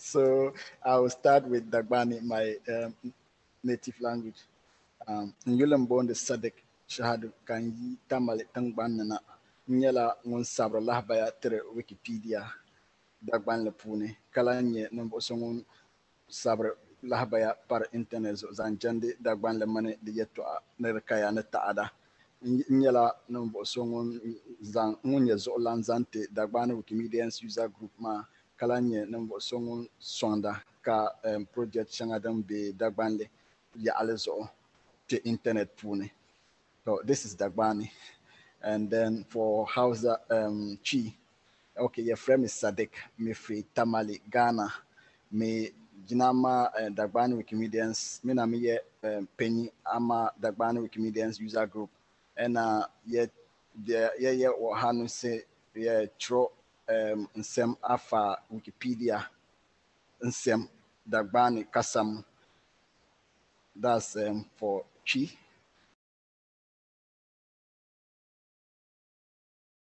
So I will start with Dagbani, my native language. Nyulambo nde Sadek shahadu kanyi Tamale tangbana na nyala ngonsabro lahbaya tere Wikipedia Dagbani lapune kalanye nombo songon sabre lahbaya par internet zanjande Dagbani lamane de yetu nerkaya na taada nyala nombo songon zan ngunya zolan zante Dagbani Wikimedians user group ma kalanye nombo songon sonda ka project shangadam be Dagbani ya alezo the internet pune. So this is Dagbani. And then for Hausa Chi, okay, your friend is Sadek, me free Tamale, Ghana, me Jinama Dagbani Wikimedians, me na me Penny Ama Dagbani Wikimedians user group. And or Hanu say yeah tro sem afa Wikipedia and sem Dagbani Kasam. That's for Chi.